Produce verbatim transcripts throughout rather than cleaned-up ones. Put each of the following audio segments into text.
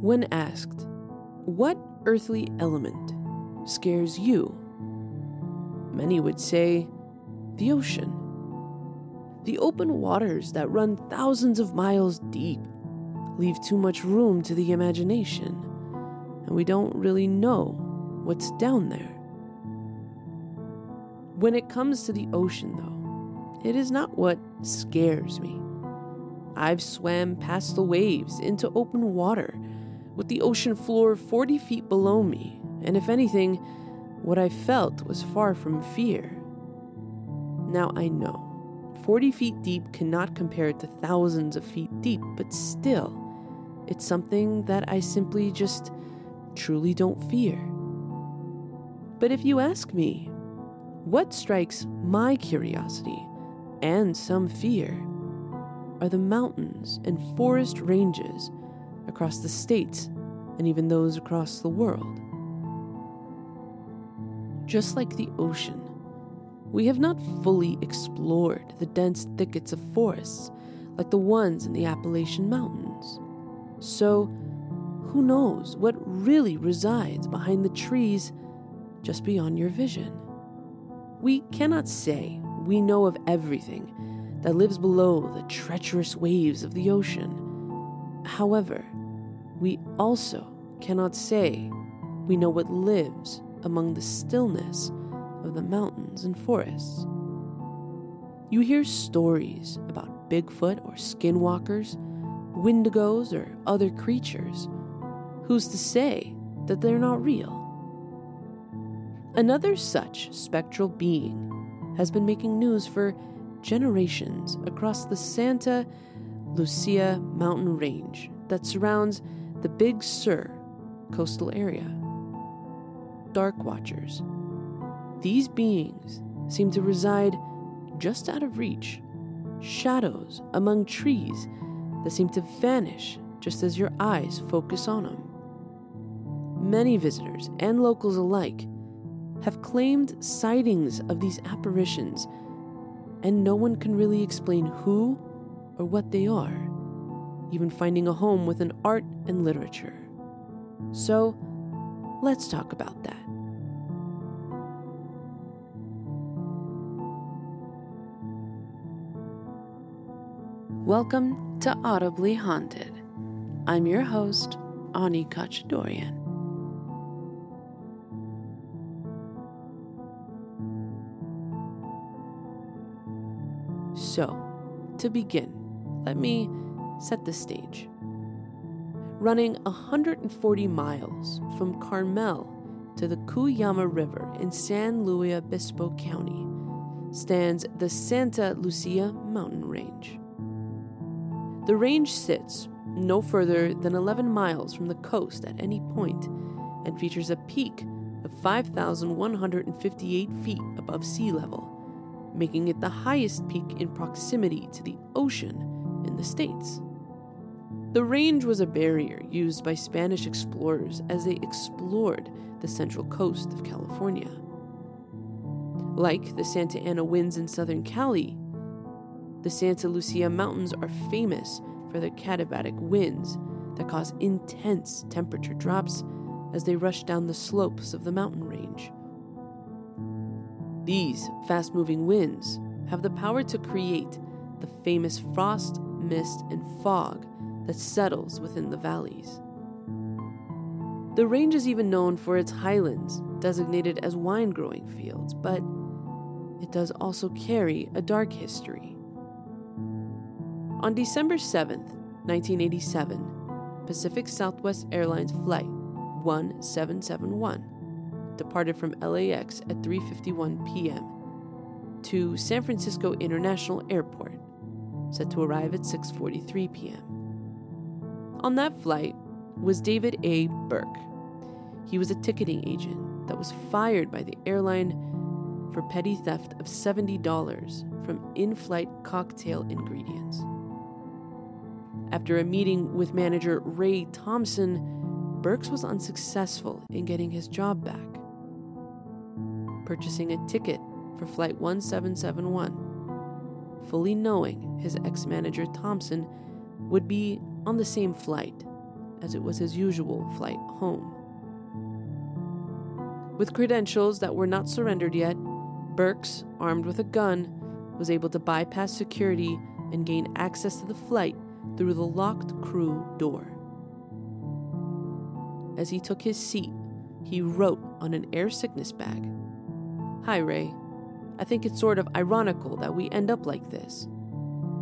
When asked, what earthly element scares you? Many would say, the ocean. The open waters that run thousands of miles deep leave too much room to the imagination, and we don't really know what's down there. When it comes to the ocean, though, it is not what scares me. I've swam past the waves into open water, with the ocean floor forty feet below me, and if anything, what I felt was far from fear. Now I know, forty feet deep cannot compare to thousands of feet deep, but still, it's something that I simply just truly don't fear. But if you ask me, what strikes my curiosity and some fear are the mountains and forest ranges across the states and even those across the world. Just like the ocean, we have not fully explored the dense thickets of forests like the ones in the Appalachian Mountains. So, who knows what really resides behind the trees just beyond your vision? We cannot say we know of everything that lives below the treacherous waves of the ocean. However, we also cannot say we know what lives among the stillness of the mountains and forests. You hear stories about Bigfoot or skinwalkers, wendigos or other creatures. Who's to say that they're not real? Another such spectral being has been making news for generations across the Santa Lucia mountain range that surrounds the Big Sur coastal area. Dark Watchers. These beings seem to reside just out of reach, shadows among trees that seem to vanish just as your eyes focus on them. Many visitors and locals alike have claimed sightings of these apparitions, and no one can really explain who or what they are, even finding a home within art and literature. So, let's talk about that. Welcome to Audibly Haunted. I'm your host, Ani Kachadorian. So, to begin, let me set the stage. Running one hundred forty miles from Carmel to the Cuyama River in San Luis Obispo County stands the Santa Lucia mountain range. The range sits no further than eleven miles from the coast at any point and features a peak of five thousand one hundred fifty-eight feet above sea level, making it the highest peak in proximity to the ocean in the States. The range was a barrier used by Spanish explorers as they explored the central coast of California. Like the Santa Ana winds in southern Cali, the Santa Lucia Mountains are famous for their katabatic winds that cause intense temperature drops as they rush down the slopes of the mountain range. These fast-moving winds have the power to create the famous frost, mist, and fog that settles within the valleys. The range is even known for its highlands, designated as wine-growing fields, but it does also carry a dark history. On December seventh, nineteen eighty-seven, Pacific Southwest Airlines Flight seventeen seventy-one departed from L A X at three fifty-one p.m. to San Francisco International Airport, set to arrive at six forty-three p.m. On that flight was David A. Burke. He was a ticketing agent that was fired by the airline for petty theft of seventy dollars from in-flight cocktail ingredients. After a meeting with manager Ray Thompson, Burks was unsuccessful in getting his job back, purchasing a ticket for Flight seventeen seventy-one, fully knowing his ex-manager Thompson would be on the same flight as it was his usual flight home. With credentials that were not surrendered yet, Burks, armed with a gun, was able to bypass security and gain access to the flight through the locked crew door. As he took his seat, he wrote on an air sickness bag, "Hi, Ray. I think it's sort of ironical that we end up like this.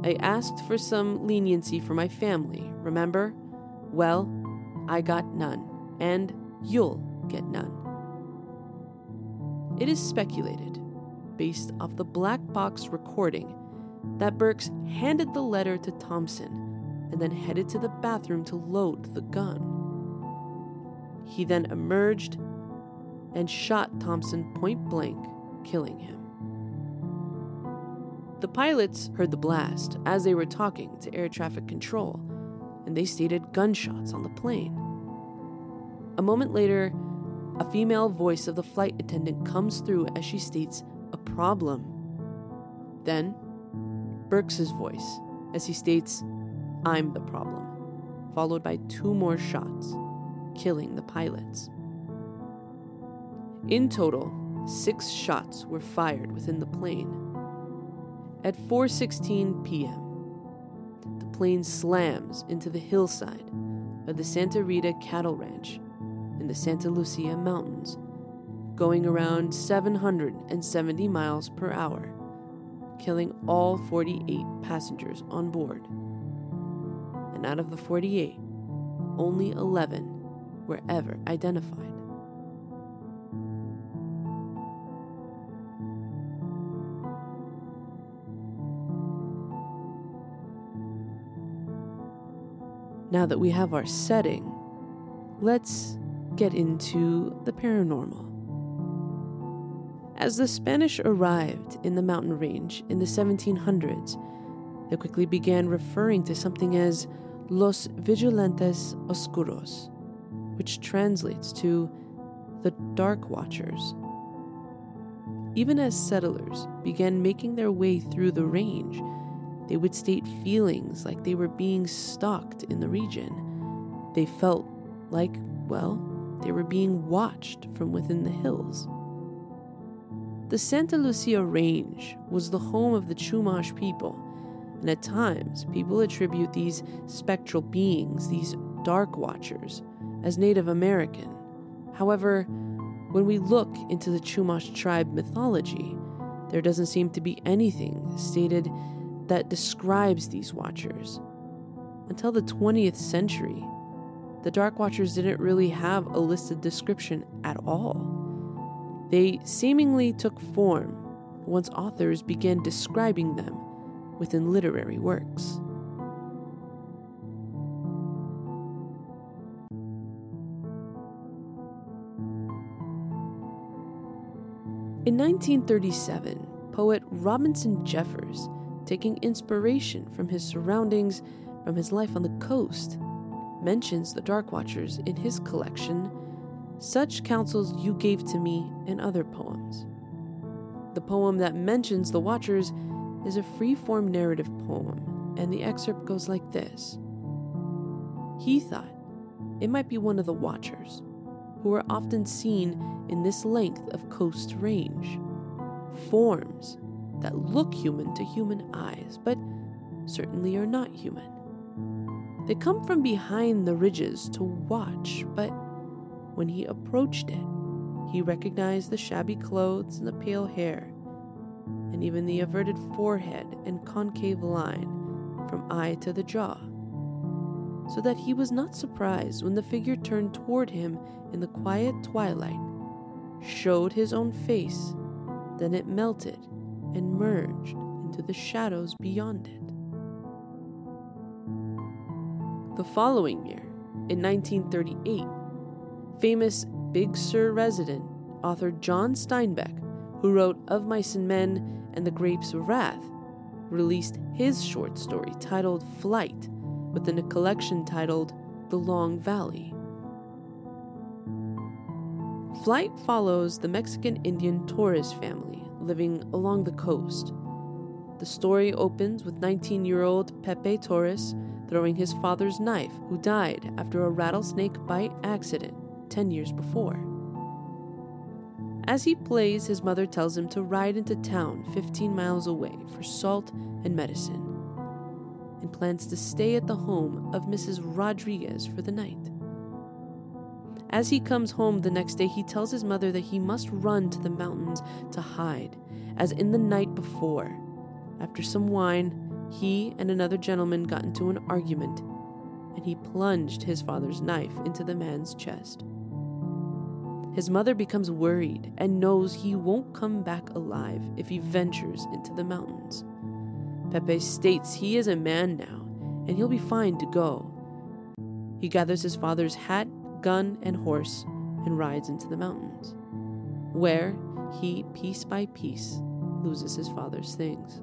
I asked for some leniency for my family, remember? Well, I got none, and you'll get none." It is speculated, based off the black box recording, that Burks handed the letter to Thompson and then headed to the bathroom to load the gun. He then emerged and shot Thompson point blank, killing him. The pilots heard the blast as they were talking to air traffic control, and they stated gunshots on the plane. A moment later, a female voice of the flight attendant comes through as she states, "A problem." Then, Burks's voice as he states, "I'm the problem," followed by two more shots, killing the pilots. In total, six shots were fired within the plane. At four sixteen p.m., the plane slams into the hillside of the Santa Rita Cattle Ranch in the Santa Lucia Mountains, going around seven hundred seventy miles per hour, killing all forty-eight passengers on board. And out of the forty-eight, only eleven were ever identified. Now that we have our setting, let's get into the paranormal. As the Spanish arrived in the mountain range in the seventeen hundreds, they quickly began referring to something as Los Vigilantes Oscuros, which translates to the Dark Watchers. Even as settlers began making their way through the range, they would state feelings like they were being stalked in the region. They felt like, well, they were being watched from within the hills. The Santa Lucia Range was the home of the Chumash people, and at times people attribute these spectral beings, these Dark Watchers, as Native American. However, when we look into the Chumash tribe mythology, there doesn't seem to be anything stated that describes these Watchers. Until the twentieth century, the Dark Watchers didn't really have a listed description at all. They seemingly took form once authors began describing them within literary works. In nineteen thirty-seven, poet Robinson Jeffers, taking inspiration from his surroundings, from his life on the coast, mentions the Dark Watchers in his collection, Such Counsels You Gave to Me, and Other Poems. The poem that mentions the Watchers is a free-form narrative poem, and the excerpt goes like this. He thought it might be one of the Watchers, who are often seen in this length of coast range. Forms that look human to human eyes, but certainly are not human. They come from behind the ridges to watch, but when he approached it, he recognized the shabby clothes and the pale hair, and even the averted forehead and concave line from eye to the jaw, so that he was not surprised when the figure turned toward him in the quiet twilight, showed his own face, then it melted and merged into the shadows beyond it. The following year, in nineteen thirty-eight, famous Big Sur resident, author John Steinbeck, who wrote Of Mice and Men and The Grapes of Wrath, released his short story titled Flight, within a collection titled The Long Valley. Flight follows the Mexican Indian Torres family living along the coast. The story opens with nineteen-year-old Pepe Torres, throwing his father's knife, who died after a rattlesnake bite accident ten years before. As he plays, his mother tells him to ride into town fifteen miles away for salt and medicine, and plans to stay at the home of Missus Rodriguez for the night. As he comes home the next day, he tells his mother that he must run to the mountains to hide, as in the night before. After some wine, he and another gentleman got into an argument, and he plunged his father's knife into the man's chest. His mother becomes worried and knows he won't come back alive if he ventures into the mountains. Pepe states he is a man now, and he'll be fine to go. He gathers his father's hat, gun, and horse, and rides into the mountains, where he, piece by piece, loses his father's things.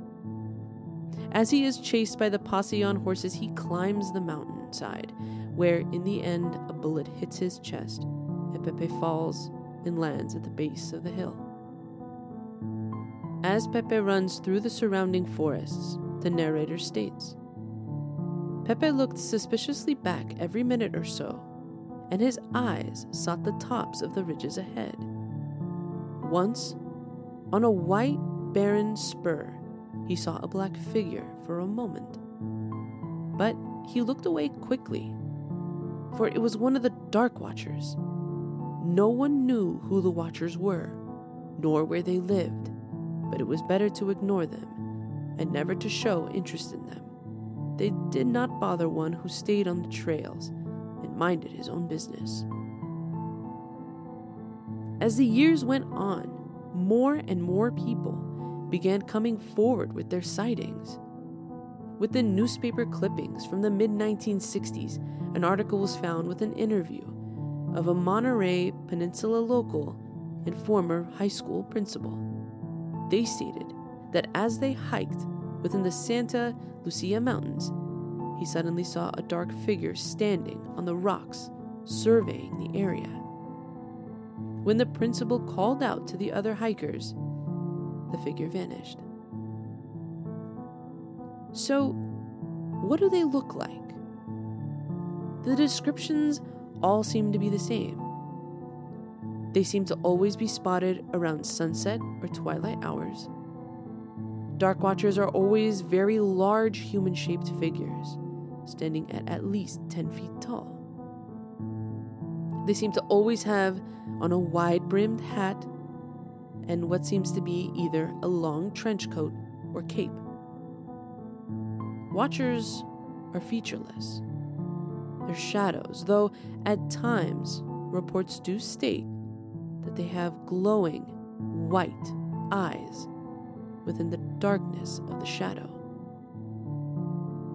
As he is chased by the posse on horses, he climbs the mountainside, where, in the end, a bullet hits his chest, and Pepe falls and lands at the base of the hill. As Pepe runs through the surrounding forests, the narrator states, Pepe looked suspiciously back every minute or so, and his eyes sought the tops of the ridges ahead. Once, on a white, barren spur, he saw a black figure for a moment. But he looked away quickly, for it was one of the Dark Watchers. No one knew who the Watchers were, nor where they lived, but it was better to ignore them and never to show interest in them. They did not bother one who stayed on the trails and minded his own business. As the years went on, more and more people began coming forward with their sightings. Within newspaper clippings from the mid nineteen sixties, an article was found with an interview of a Monterey Peninsula local and former high school principal. They stated that as they hiked within the Santa Lucia Mountains, he suddenly saw a dark figure standing on the rocks, surveying the area. When the principal called out to the other hikers, the figure vanished. So, what do they look like? The descriptions all seem to be the same. They seem to always be spotted around sunset or twilight hours. Dark Watchers are always very large human-shaped figures, standing at at least ten feet tall. They seem to always have on a wide-brimmed hat and what seems to be either a long trench coat or cape. Watchers are featureless. They're shadows, though at times reports do state that they have glowing white eyes within the darkness of the shadow.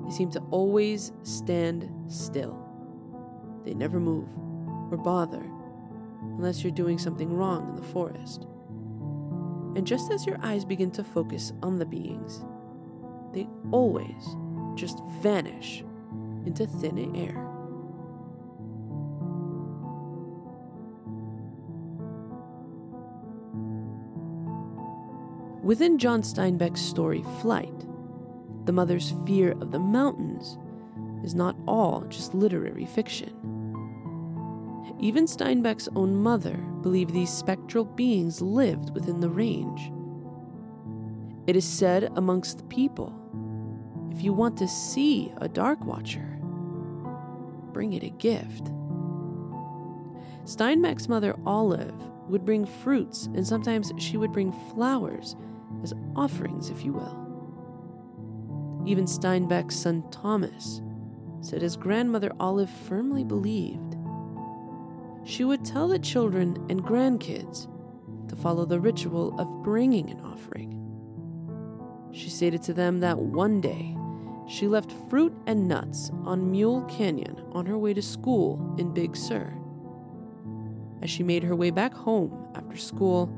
They seem to always stand still. They never move or bother unless you're doing something wrong in the forest. And just as your eyes begin to focus on the beings, they always just vanish into thin air. Within John Steinbeck's story, Flight, the mother's fear of the mountains is not all just literary fiction. Even Steinbeck's own mother believed these spectral beings lived within the range. It is said amongst the people, if you want to see a Dark Watcher, bring it a gift. Steinbeck's mother, Olive, would bring fruits, and sometimes she would bring flowers as offerings, if you will. Even Steinbeck's son Thomas said his grandmother Olive firmly believed. She would tell the children and grandkids to follow the ritual of bringing an offering. She stated to them that one day she left fruit and nuts on Mule Canyon on her way to school in Big Sur. As she made her way back home after school,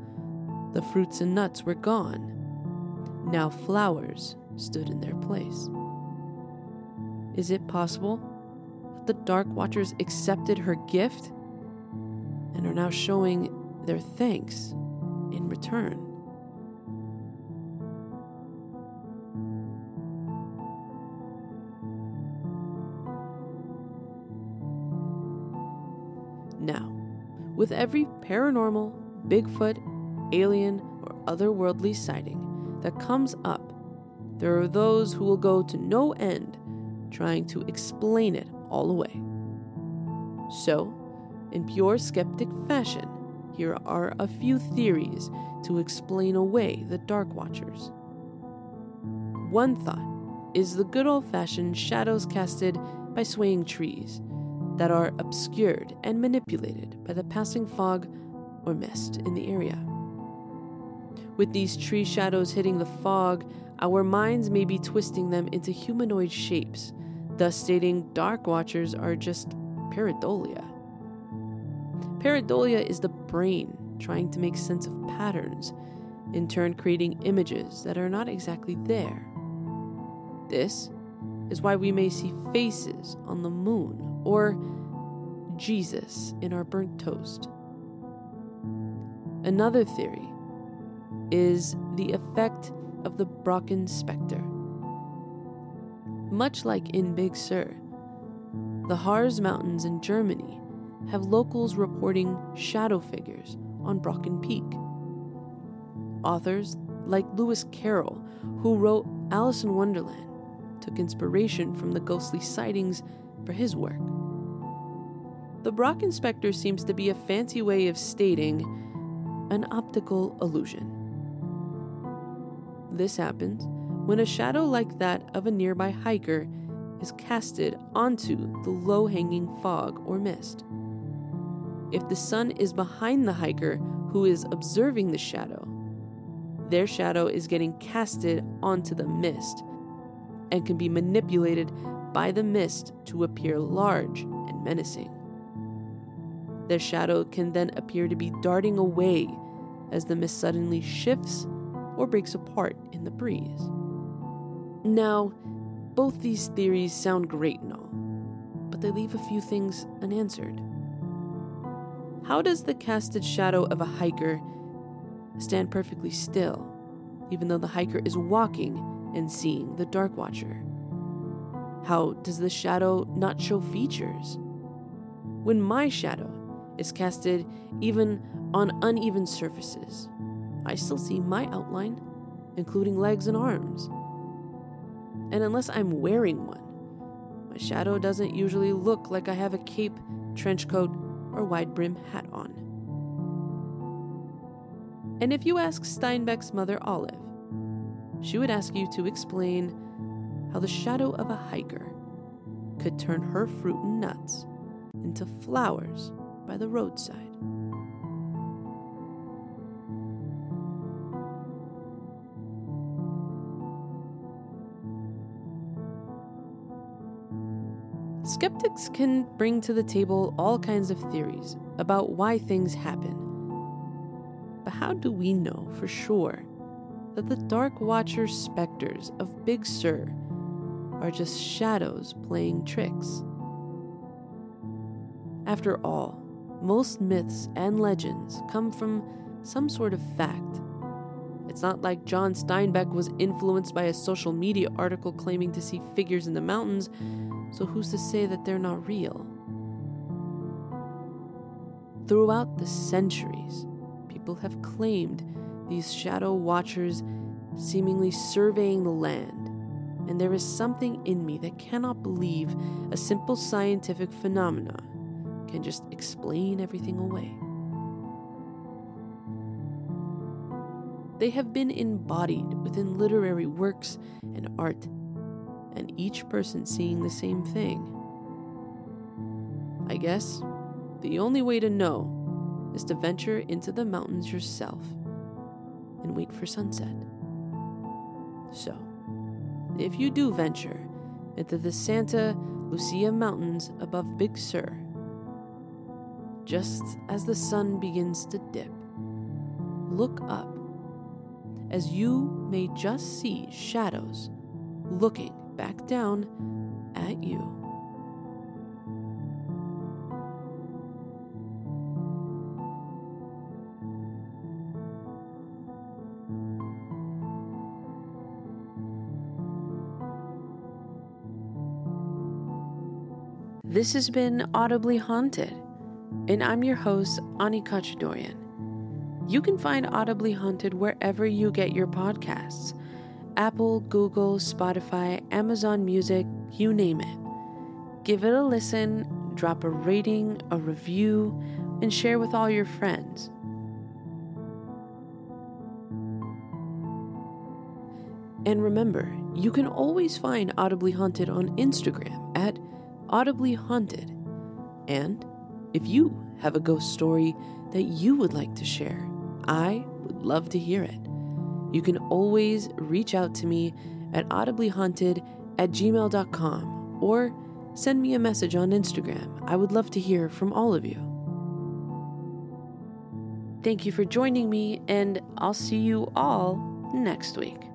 the fruits and nuts were gone. Now flowers stood in their place. Is it possible that the Dark Watchers accepted her gift and are now showing their thanks in return? Now, with every paranormal, Bigfoot, alien, or otherworldly sighting that comes up, there are those who will go to no end trying to explain it all away. So, in pure skeptic fashion, here are a few theories to explain away the Dark Watchers. One thought is the good old-fashioned shadows casted by swaying trees that are obscured and manipulated by the passing fog or mist in the area. With these tree shadows hitting the fog, our minds may be twisting them into humanoid shapes, thus stating Dark Watchers are just pareidolia. Pareidolia is the brain trying to make sense of patterns, in turn creating images that are not exactly there. This is why we may see faces on the moon or Jesus in our burnt toast. Another theory is the effect of the Brocken Spectre. Much like in Big Sur, the Harz Mountains in Germany have locals reporting shadow figures on Brocken Peak. Authors like Lewis Carroll, who wrote Alice in Wonderland, took inspiration from the ghostly sightings for his work. The Brocken Spectre seems to be a fancy way of stating an optical illusion. This happens when a shadow like that of a nearby hiker is casted onto the low-hanging fog or mist. If the sun is behind the hiker who is observing the shadow, their shadow is getting casted onto the mist and can be manipulated by the mist to appear large and menacing. Their shadow can then appear to be darting away as the mist suddenly shifts or breaks apart in the breeze. Now, both these theories sound great and all, but they leave a few things unanswered. How does the casted shadow of a hiker stand perfectly still, even though the hiker is walking and seeing the Dark Watcher? How does the shadow not show features? When my shadow is casted even on uneven surfaces, I still see my outline, including legs and arms. And unless I'm wearing one, my shadow doesn't usually look like I have a cape, trench coat, or wide-brim hat on. And if you ask Steinbeck's mother, Olive, she would ask you to explain how the shadow of a hiker could turn her fruit and nuts into flowers by the roadside. Skeptics can bring to the table all kinds of theories about why things happen. But how do we know for sure that the Dark Watcher specters of Big Sur are just shadows playing tricks? After all, most myths and legends come from some sort of fact. It's not like John Steinbeck was influenced by a social media article claiming to see figures in the mountains. So who's to say that they're not real? Throughout the centuries, people have claimed these shadow watchers seemingly surveying the land, and there is something in me that cannot believe a simple scientific phenomenon can just explain everything away. They have been embodied within literary works and art, and each person seeing the same thing. I guess the only way to know is to venture into the mountains yourself and wait for sunset. So, if you do venture into the Santa Lucia Mountains above Big Sur, just as the sun begins to dip, look up, as you may just see shadows looking back down at you. This has been Audibly Haunted. and I'm your host, Ani Kachadorian. You can find Audibly Haunted wherever you get your podcasts. Apple, Google, Spotify, Amazon Music, you name it. Give it a listen, drop a rating, a review, and share with all your friends. And remember, you can always find Audibly Haunted on Instagram at Audibly Haunted. And if you have a ghost story that you would like to share, I would love to hear it. You can always reach out to me at audiblyhaunted at gmail dot com or send me a message on Instagram. I would love to hear from all of you. Thank you for joining me, and I'll see you all next week.